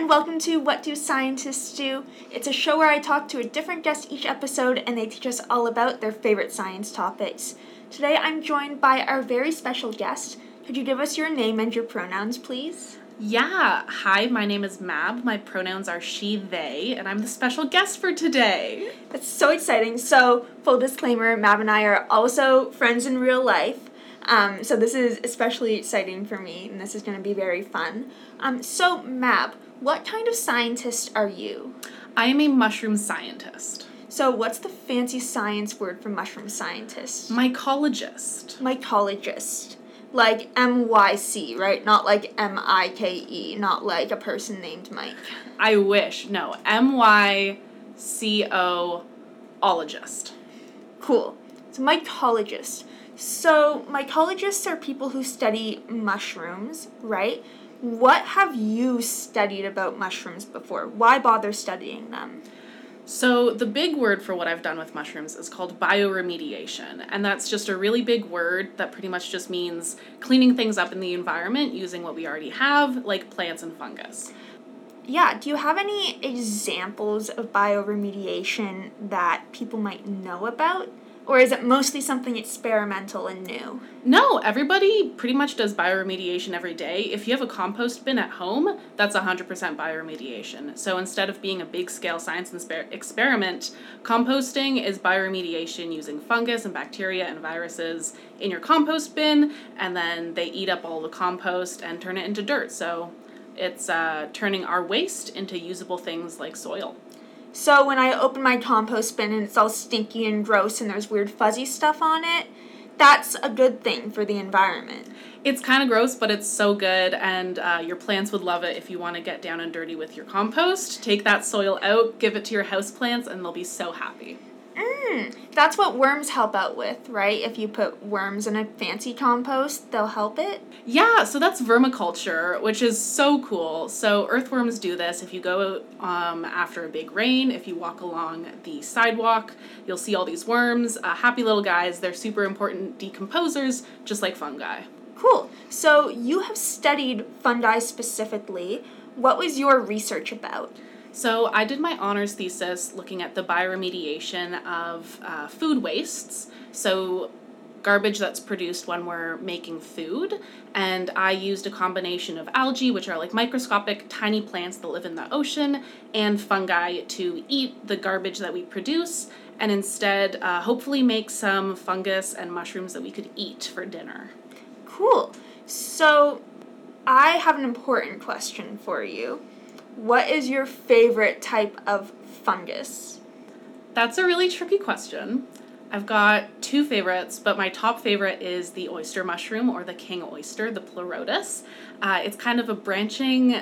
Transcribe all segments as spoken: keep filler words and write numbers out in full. and welcome to What Do Scientists Do? It's a show where I talk to a different guest each episode and they teach us all about their favorite science topics. Today I'm joined by our very special guest. Could you give us your name and your pronouns, please? Yeah. Hi, my name is Mab. My pronouns are she, they, and I'm the special guest for today. That's so exciting. So, full disclaimer, Mab and I are also friends in real life. Um, so this is especially exciting for me, and this is going to be very fun. Um, so, Mab, what kind of scientist are you? I am a mushroom scientist. So what's the fancy science word for mushroom scientist? Mycologist. Mycologist. Like M Y C, right? Not like M I K E, not like a person named Mike. I wish. No, M Y C O-ologist. Cool. So mycologist. So, mycologists are people who study mushrooms, right? What have you studied about mushrooms before? Why bother studying them? So, the big word for what I've done with mushrooms is called bioremediation, and that's just a really big word that pretty much just means cleaning things up in the environment using what we already have, like plants and fungus. Yeah, do you have any examples of bioremediation that people might know about? Or is it mostly something experimental and new? No, everybody pretty much does bioremediation every day. If you have a compost bin at home, that's one hundred percent bioremediation. So instead of being a big-scale science insper- experiment, composting is bioremediation using fungus and bacteria and viruses in your compost bin, and then they eat up all the compost and turn it into dirt. So it's uh, turning our waste into usable things like soil. So when I open my compost bin and it's all stinky and gross and there's weird fuzzy stuff on it, that's a good thing for the environment. It's kind of gross, but it's so good, and uh, your plants would love it. If you want to get down and dirty with your compost, take that soil out, give it to your houseplants, and they'll be so happy. Mm, that's what worms help out with, right? If you put worms in a fancy compost, they'll help it? Yeah, so that's vermiculture, which is so cool. So earthworms do this. If you go um, after a big rain, if you walk along the sidewalk, you'll see all these worms. Uh, happy little guys. They're super important decomposers, just like fungi. Cool. So you have studied fungi specifically. What was your research about? So I did my honors thesis looking at the bioremediation of uh, food wastes, so garbage that's produced when we're making food, and I used a combination of algae, which are like microscopic tiny plants that live in the ocean, and fungi to eat the garbage that we produce, and instead uh, hopefully make some fungus and mushrooms that we could eat for dinner. Cool. So I have an important question for you. What is your favorite type of fungus? That's a really tricky question. I've got two favorites, but my top favorite is the oyster mushroom, or the king oyster, the Pleurotus. Uh, it's kind of a branching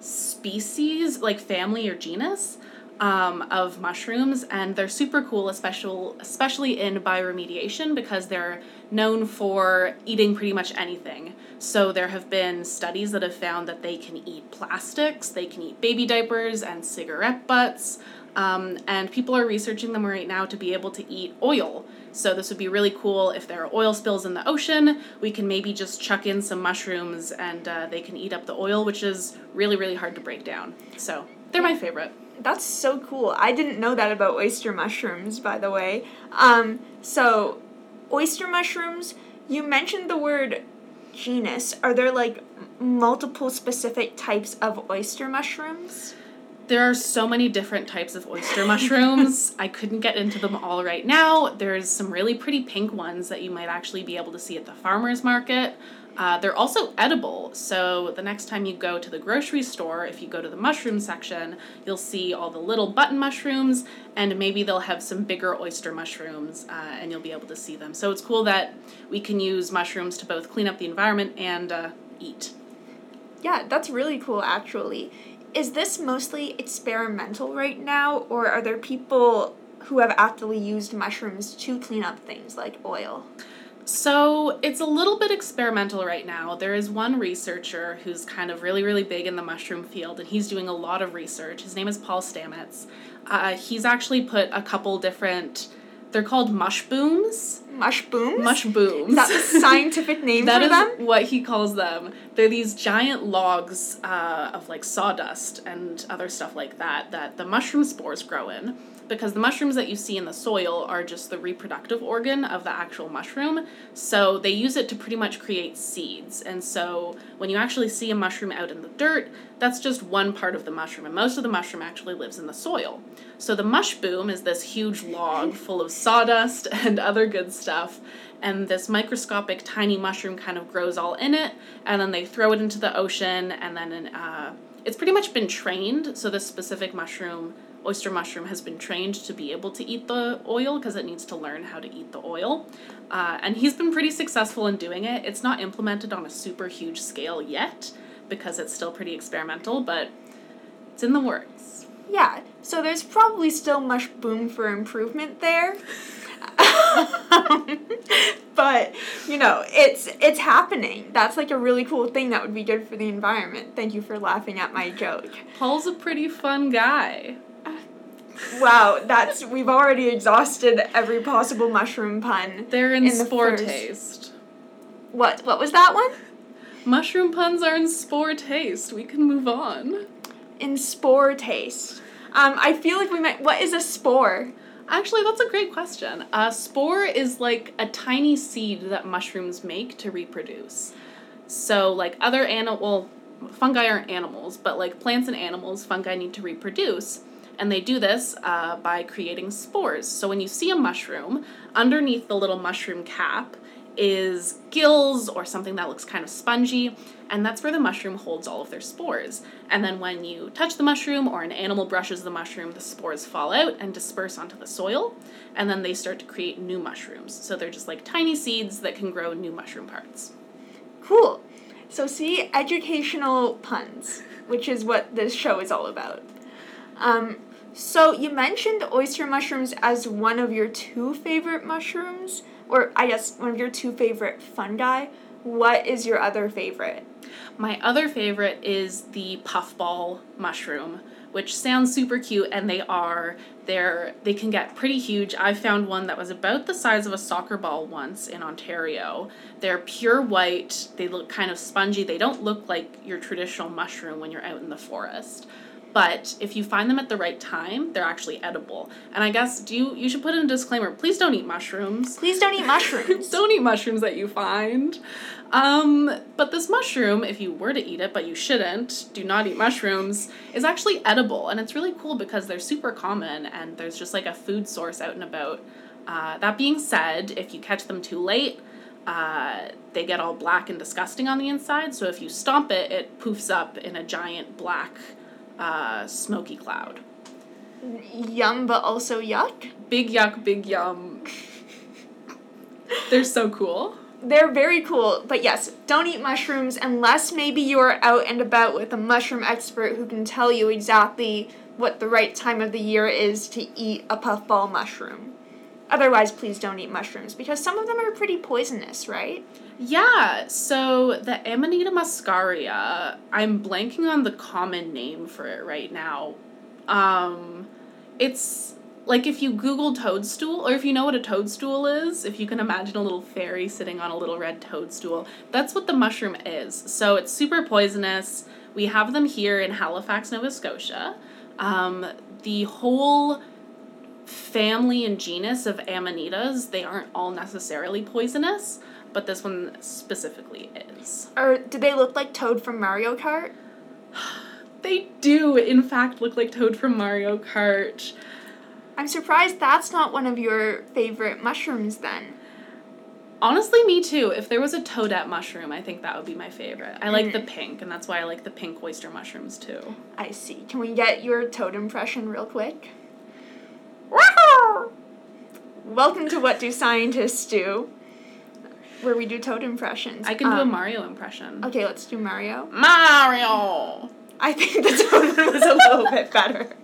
species, like family or genus, um, of mushrooms, and they're super cool, especially, especially in bioremediation, because they're known for eating pretty much anything. So there have been studies that have found that they can eat plastics, they can eat baby diapers and cigarette butts, um, and people are researching them right now to be able to eat oil. So this would be really cool. If there are oil spills in the ocean, we can maybe just chuck in some mushrooms and uh, they can eat up the oil, which is really, really hard to break down. So they're my favorite. That's so cool. I didn't know that about oyster mushrooms, by the way. Um, so oyster mushrooms, you mentioned the word genus. Are there like multiple specific types of oyster mushrooms? There are so many different types of oyster mushrooms. I couldn't get into them all right now. There's some really pretty pink ones that you might actually be able to see at the farmer's market. Uh, they're also edible, so the next time you go to the grocery store, if you go to the mushroom section, you'll see all the little button mushrooms, and maybe they'll have some bigger oyster mushrooms, uh, and you'll be able to see them. So it's cool that we can use mushrooms to both clean up the environment and uh, eat. Yeah, that's really cool, actually. Is this mostly experimental right now, or are there people who have actually used mushrooms to clean up things like oil? So it's a little bit experimental right now. There is one researcher who's kind of really, really big in the mushroom field, and he's doing a lot of research. His name is Paul Stamets. Uh, he's actually put a couple different They're called mush booms. Mush booms? Mush booms. Is that the scientific name for them? That is what he calls them. They're these giant logs uh, of like sawdust and other stuff like that that the mushroom spores grow in, because the mushrooms that you see in the soil are just the reproductive organ of the actual mushroom. So they use it to pretty much create seeds. And so when you actually see a mushroom out in the dirt, that's just one part of the mushroom. And most of the mushroom actually lives in the soil. So the mush boom is this huge log full of sawdust and other good stuff. And this microscopic tiny mushroom kind of grows all in it. And then they throw it into the ocean. And then an, uh, it's pretty much been trained. So this specific mushroom, oyster mushroom, has been trained to be able to eat the oil because it needs to learn how to eat the oil. Uh, and he's been pretty successful in doing it. It's not implemented on a super huge scale yet because it's still pretty experimental, but it's in the works. Yeah, so there's probably still much room for improvement there. But, you know, it's it's happening. That's like a really cool thing that would be good for the environment. Thank you for laughing at my joke. Paul's a pretty fun guy. Wow, that's we've already exhausted every possible mushroom pun. They're in, in spore the taste. What what was that one? Mushroom puns are in spore taste. We can move on. In spore taste. Um, I feel like we might. What is a spore? Actually, that's a great question. A spore is like a tiny seed that mushrooms make to reproduce. So, like other animal, well, fungi aren't animals, but like plants and animals, fungi need to reproduce. And they do this uh, by creating spores. So when you see a mushroom, underneath the little mushroom cap is gills or something that looks kind of spongy, and that's where the mushroom holds all of their spores. And then when you touch the mushroom or an animal brushes the mushroom, the spores fall out and disperse onto the soil, and then they start to create new mushrooms. So they're just like tiny seeds that can grow new mushroom parts. Cool. So see, educational puns, which is what this show is all about. Um... So you mentioned oyster mushrooms as one of your two favorite mushrooms, or I guess one of your two favorite fungi. What is your other favorite? My other favorite is the puffball mushroom, which sounds super cute, and they are. They're, they can get pretty huge. I found one that was about the size of a soccer ball once in Ontario. They're pure white. They look kind of spongy. They don't look like your traditional mushroom when you're out in the forest. But if you find them at the right time, they're actually edible. And I guess do you, you should put in a disclaimer, please don't eat mushrooms. Please don't eat mushrooms. Don't eat mushrooms that you find. Um, but this mushroom, if you were to eat it, but you shouldn't, do not eat mushrooms, is actually edible. And it's really cool because they're super common and there's just like a food source out and about. Uh, that being said, if you catch them too late, Uh, they get all black and disgusting on the inside. So if you stomp it, it poofs up in a giant black Uh, smoky cloud. Yum, but also yuck. Big yuck, big yum. They're so cool. They're very cool, but yes, don't eat mushrooms unless maybe you are out and about with a mushroom expert who can tell you exactly what the right time of the year is to eat a puffball mushroom. Otherwise, please don't eat mushrooms, because some of them are pretty poisonous, right? Yeah, so the Amanita muscaria, I'm blanking on the common name for it right now. Um, it's, like, if you Google toadstool, or if you know what a toadstool is, if you can imagine a little fairy sitting on a little red toadstool, that's what the mushroom is. So it's super poisonous. We have them here in Halifax, Nova Scotia. Um, the whole family and genus of Amanitas, they aren't all necessarily poisonous, but this one specifically is. Or do they look like Toad from Mario Kart? They do, in fact, look like Toad from Mario Kart. I'm surprised that's not one of your favorite mushrooms, then. Honestly, me too. If there was a toadette mushroom, I think that would be my favorite. I mm. like the pink, and that's why I like the pink oyster mushrooms, too. I see. Can we get your toad impression real quick? Wow! Welcome to What Do Scientists Do? Where we do toad impressions. I can do um, a Mario impression. Okay, let's do Mario. Mario! I think the toad one was a little bit better.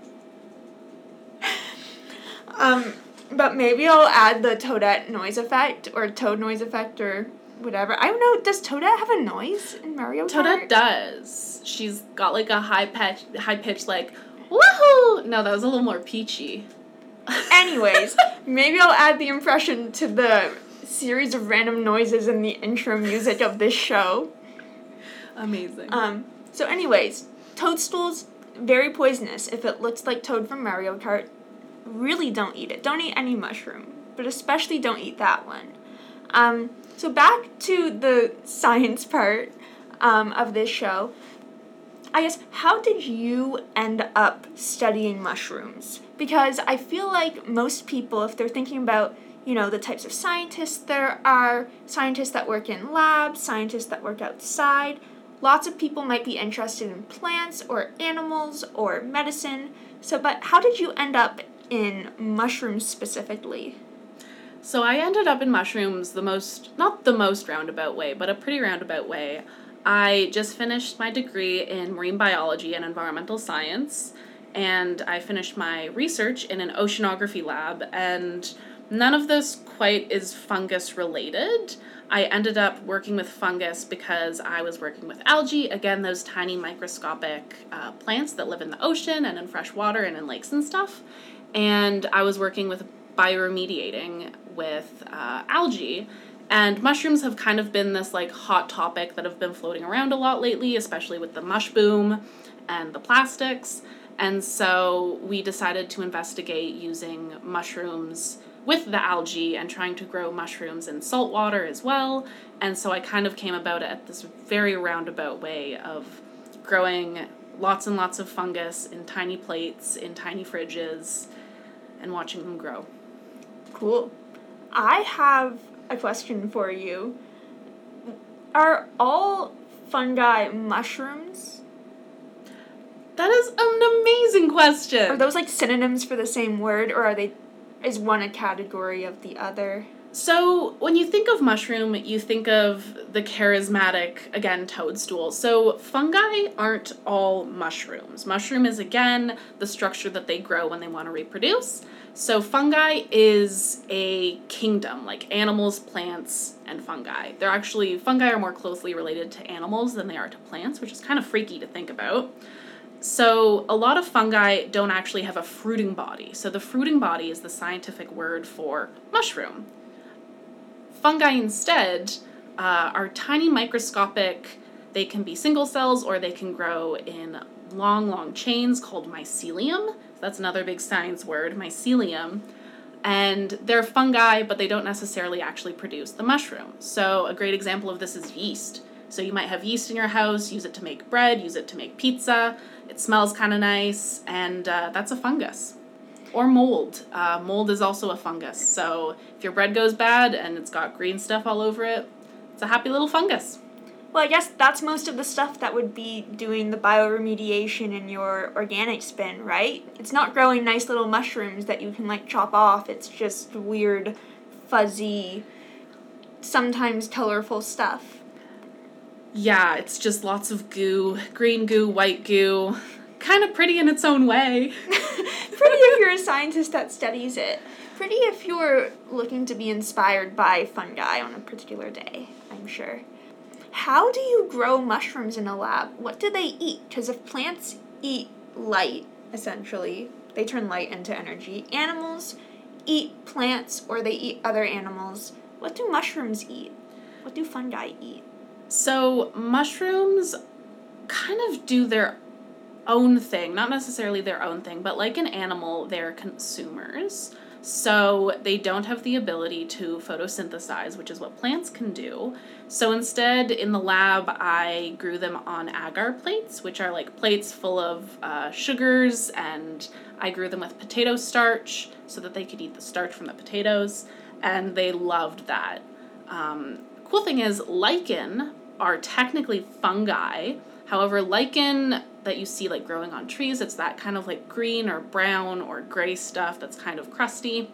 Um, but maybe I'll add the toadette noise effect, or toad noise effect, or whatever. I don't know, does toadette have a noise in Mario Kart? Toadette does. She's got like a high pitch, high pitch like, woohoo! No, that was a little more peachy. Anyways, maybe I'll add the impression to the series of random noises in the intro music of this show. Amazing. Um. So anyways, toadstools, very poisonous. If it looks like Toad from Mario Kart, really don't eat it. Don't eat any mushroom, but especially don't eat that one. Um. So back to the science part um, of this show. I guess, how did you end up studying mushrooms? Because I feel like most people, if they're thinking about, you know, the types of scientists there are, scientists that work in labs, scientists that work outside, lots of people might be interested in plants or animals or medicine. So, but how did you end up in mushrooms specifically? So I ended up in mushrooms the most, not the most roundabout way, but a pretty roundabout way. I just finished my degree in marine biology and environmental science, and I finished my research in an oceanography lab, and none of this quite is fungus related. I ended up working with fungus because I was working with algae, again, those tiny microscopic uh, plants that live in the ocean and in fresh water and in lakes and stuff, and I was working with bioremediating with uh, algae, and mushrooms have kind of been this like hot topic that have been floating around a lot lately, especially with the mush boom and the plastics, and so we decided to investigate using mushrooms with the algae and trying to grow mushrooms in salt water as well, and so I kind of came about it at this very roundabout way of growing lots and lots of fungus in tiny plates, in tiny fridges, and watching them grow. Cool. I have a question for you. Are all fungi mushrooms? That is an amazing question. Are those like synonyms for the same word, or are they, is one a category of the other? So when you think of mushroom, you think of the charismatic, again, toadstool. So fungi aren't all mushrooms. Mushroom is, again, the structure that they grow when they want to reproduce. So fungi is a kingdom, like animals, plants, and fungi. They're actually, fungi are more closely related to animals than they are to plants, which is kind of freaky to think about. So a lot of fungi don't actually have a fruiting body. So the fruiting body is the scientific word for mushroom. Fungi instead uh, are tiny microscopic, they can be single cells or they can grow in long, long chains called mycelium. So that's another big science word, mycelium. And they're fungi, but they don't necessarily actually produce the mushroom. So a great example of this is yeast. So you might have yeast in your house, use it to make bread, use it to make pizza. It smells kind of nice, and uh, that's a fungus. Or mold. Uh, mold is also a fungus. So if your bread goes bad and it's got green stuff all over it, it's a happy little fungus. Well, I guess that's most of the stuff that would be doing the bioremediation in your organic bin, right? It's not growing nice little mushrooms that you can, like, chop off. It's just weird, fuzzy, sometimes colorful stuff. Yeah, it's just lots of goo. Green goo, white goo. Kind of pretty in its own way. Pretty if you're a scientist that studies it. Pretty if you're looking to be inspired by fungi on a particular day, I'm sure. How do you grow mushrooms in a lab? What do they eat? Because if plants eat light, essentially, they turn light into energy. Animals eat plants or they eat other animals. What do mushrooms eat? What do fungi eat? So mushrooms kind of do their own thing, not necessarily their own thing, but like an animal, they're consumers. So they don't have the ability to photosynthesize, which is what plants can do. So instead, in the lab, I grew them on agar plates, which are like plates full of uh, sugars, and I grew them with potato starch so that they could eat the starch from the potatoes, and they loved that. Um, cool thing is, lichen are technically fungi. However, lichen that you see like growing on trees, it's that kind of like green or brown or gray stuff that's kind of crusty.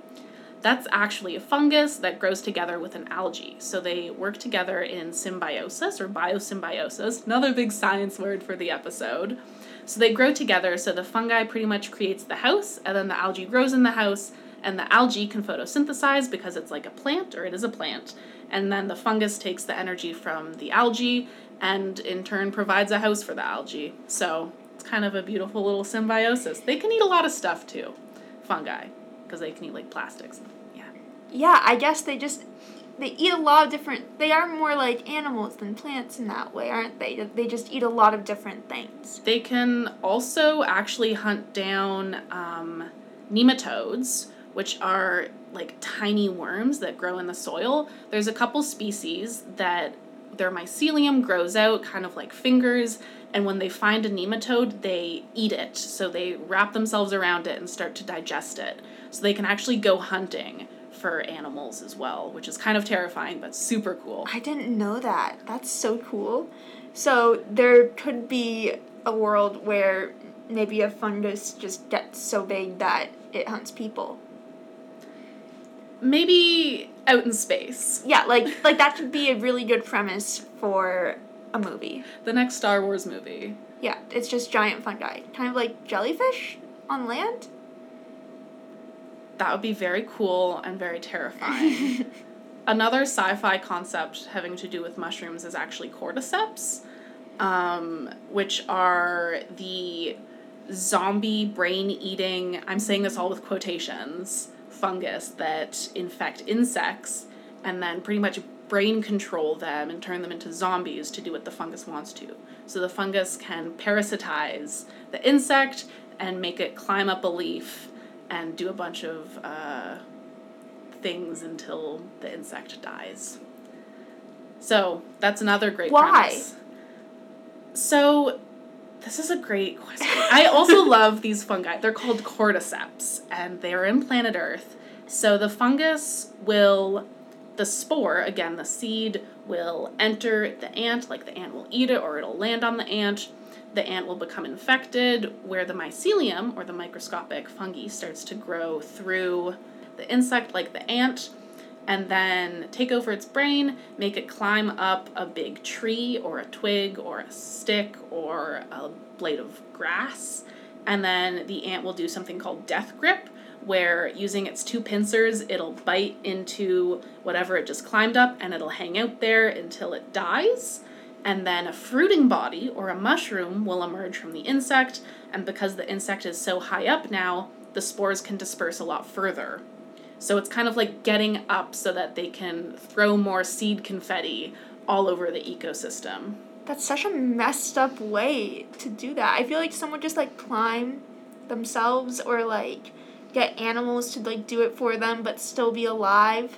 That's actually a fungus that grows together with an algae. So they work together in symbiosis or biosymbiosis, another big science word for the episode. So they grow together, so the fungi pretty much creates the house, and then the algae grows in the house, and the algae can photosynthesize because it's like a plant, or it is a plant, and then the fungus takes the energy from the algae and in turn provides a house for the algae. So it's kind of a beautiful little symbiosis. They can eat a lot of stuff too, fungi. because they can eat, like, plastics. Yeah. Yeah, I guess they just... They eat a lot of different... They are more like animals than plants in that way, aren't they? They just eat a lot of different things. They can also actually hunt down um, nematodes, which are, like, tiny worms that grow in the soil. There's a couple species that their mycelium grows out, kind of like fingers, and when they find a nematode, they eat it. So they wrap themselves around it and start to digest it. So they can actually go hunting for animals as well, which is kind of terrifying, but super cool. I didn't know that. That's so cool. So there could be a world where maybe a fungus just gets so big that it hunts people. Maybe out in space. Yeah, like like that could be a really good premise for a movie. The next Star Wars movie. Yeah, it's just giant fungi. Kind of like jellyfish on land. That would be very cool and very terrifying. Another sci-fi concept having to do with mushrooms is actually cordyceps, um, which are the zombie brain-eating, I'm saying this all with quotations, fungus that infect insects and then pretty much brain control them and turn them into zombies to do what the fungus wants to. So the fungus can parasitize the insect and make it climb up a leaf and do a bunch of uh, things until the insect dies. So that's another great Why? premise. So this is a great question. I also love these fungi. They're called cordyceps, and they are in planet Earth. So the fungus will, the spore, again, the seed, will enter the ant, like the ant will eat it or it'll land on the ant. The ant will become infected, where the mycelium, or the microscopic fungi, starts to grow through the insect like the ant, and then take over its brain, make it climb up a big tree or a twig or a stick or a blade of grass. And then the ant will do something called death grip, where using its two pincers, it'll bite into whatever it just climbed up and it'll hang out there until it dies. And then a fruiting body, or a mushroom, will emerge from the insect, and because the insect is so high up now, the spores can disperse a lot further. So it's kind of like getting up so that they can throw more seed confetti all over the ecosystem. That's such a messed up way to do that. I feel like someone just, like, climb themselves or, like, get animals to, like, do it for them but still be alive.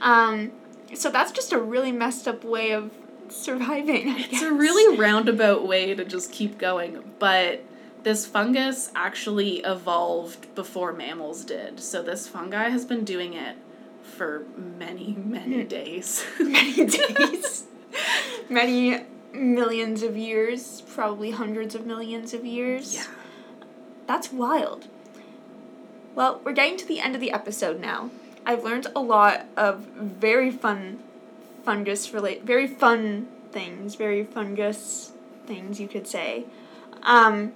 Um, so that's just a really messed up way of surviving, I guess. It's a really roundabout way to just keep going, but this fungus actually evolved before mammals did, so this fungi has been doing it for many, many days. Many days. Many millions of years, probably hundreds of millions of years. Yeah. That's wild. Well, we're getting to the end of the episode now. I've learned a lot of very fun fungus relate very fun things, very fungus things you could say. Um,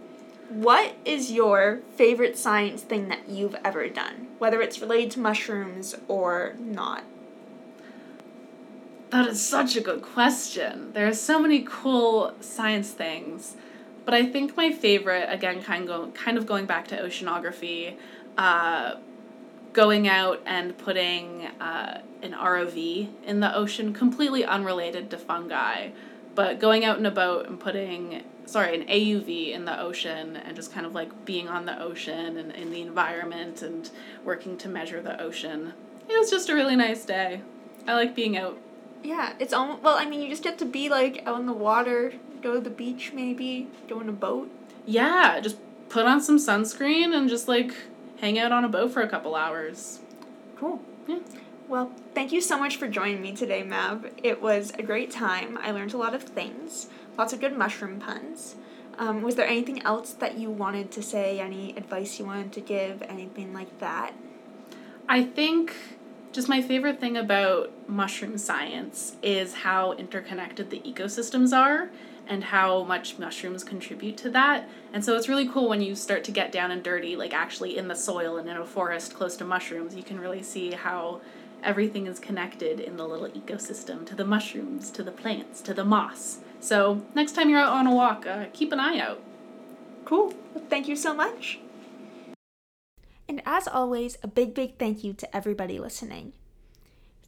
what is your favorite science thing that you've ever done, whether it's related to mushrooms or not? That is such a good question. There are so many cool science things, but I think my favorite, again, kind of kind of going back to oceanography, uh, going out and putting uh, an R O V in the ocean, completely unrelated to fungi, but going out in a boat and putting, sorry, an A U V in the ocean and just kind of like being on the ocean and in the environment and working to measure the ocean. It was just a really nice day. I like being out. Yeah, it's almost, well, I mean, you just get to be like out in the water, go to the beach maybe, go in a boat. Yeah, just put on some sunscreen and just like hang out on a boat for a couple hours. Cool. Yeah. Well, thank you so much for joining me today, Mav. It was a great time. I learned a lot of things. Lots of good mushroom puns. Um, was there anything else that you wanted to say? Any advice you wanted to give? Anything like that? I think just my favorite thing about mushroom science is how interconnected the ecosystems are and how much mushrooms contribute to that. And so it's really cool when you start to get down and dirty, like actually in the soil and in a forest close to mushrooms, you can really see how everything is connected in the little ecosystem, to the mushrooms, to the plants, to the moss. So next time you're out on a walk, uh, keep an eye out. Cool. Well, thank you so much. And as always, a big, big thank you to everybody listening.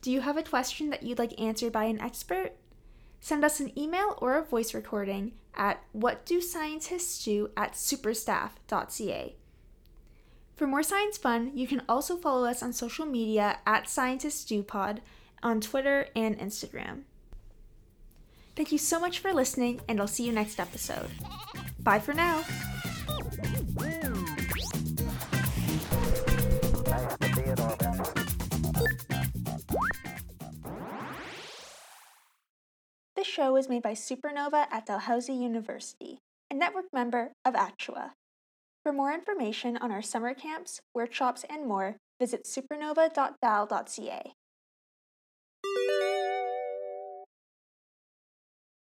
Do you have a question that you'd like answered by an expert? Send us an email or a voice recording at what do scientists do at superstaff dot c a. For more science fun, you can also follow us on social media at scientists do pod on Twitter and Instagram. Thank you so much for listening, and I'll see you next episode. Bye for now! This show is made by Supernova at Dalhousie University, a network member of Actua. For more information on our summer camps, workshops, and more, visit supernova dot d a l dot c a.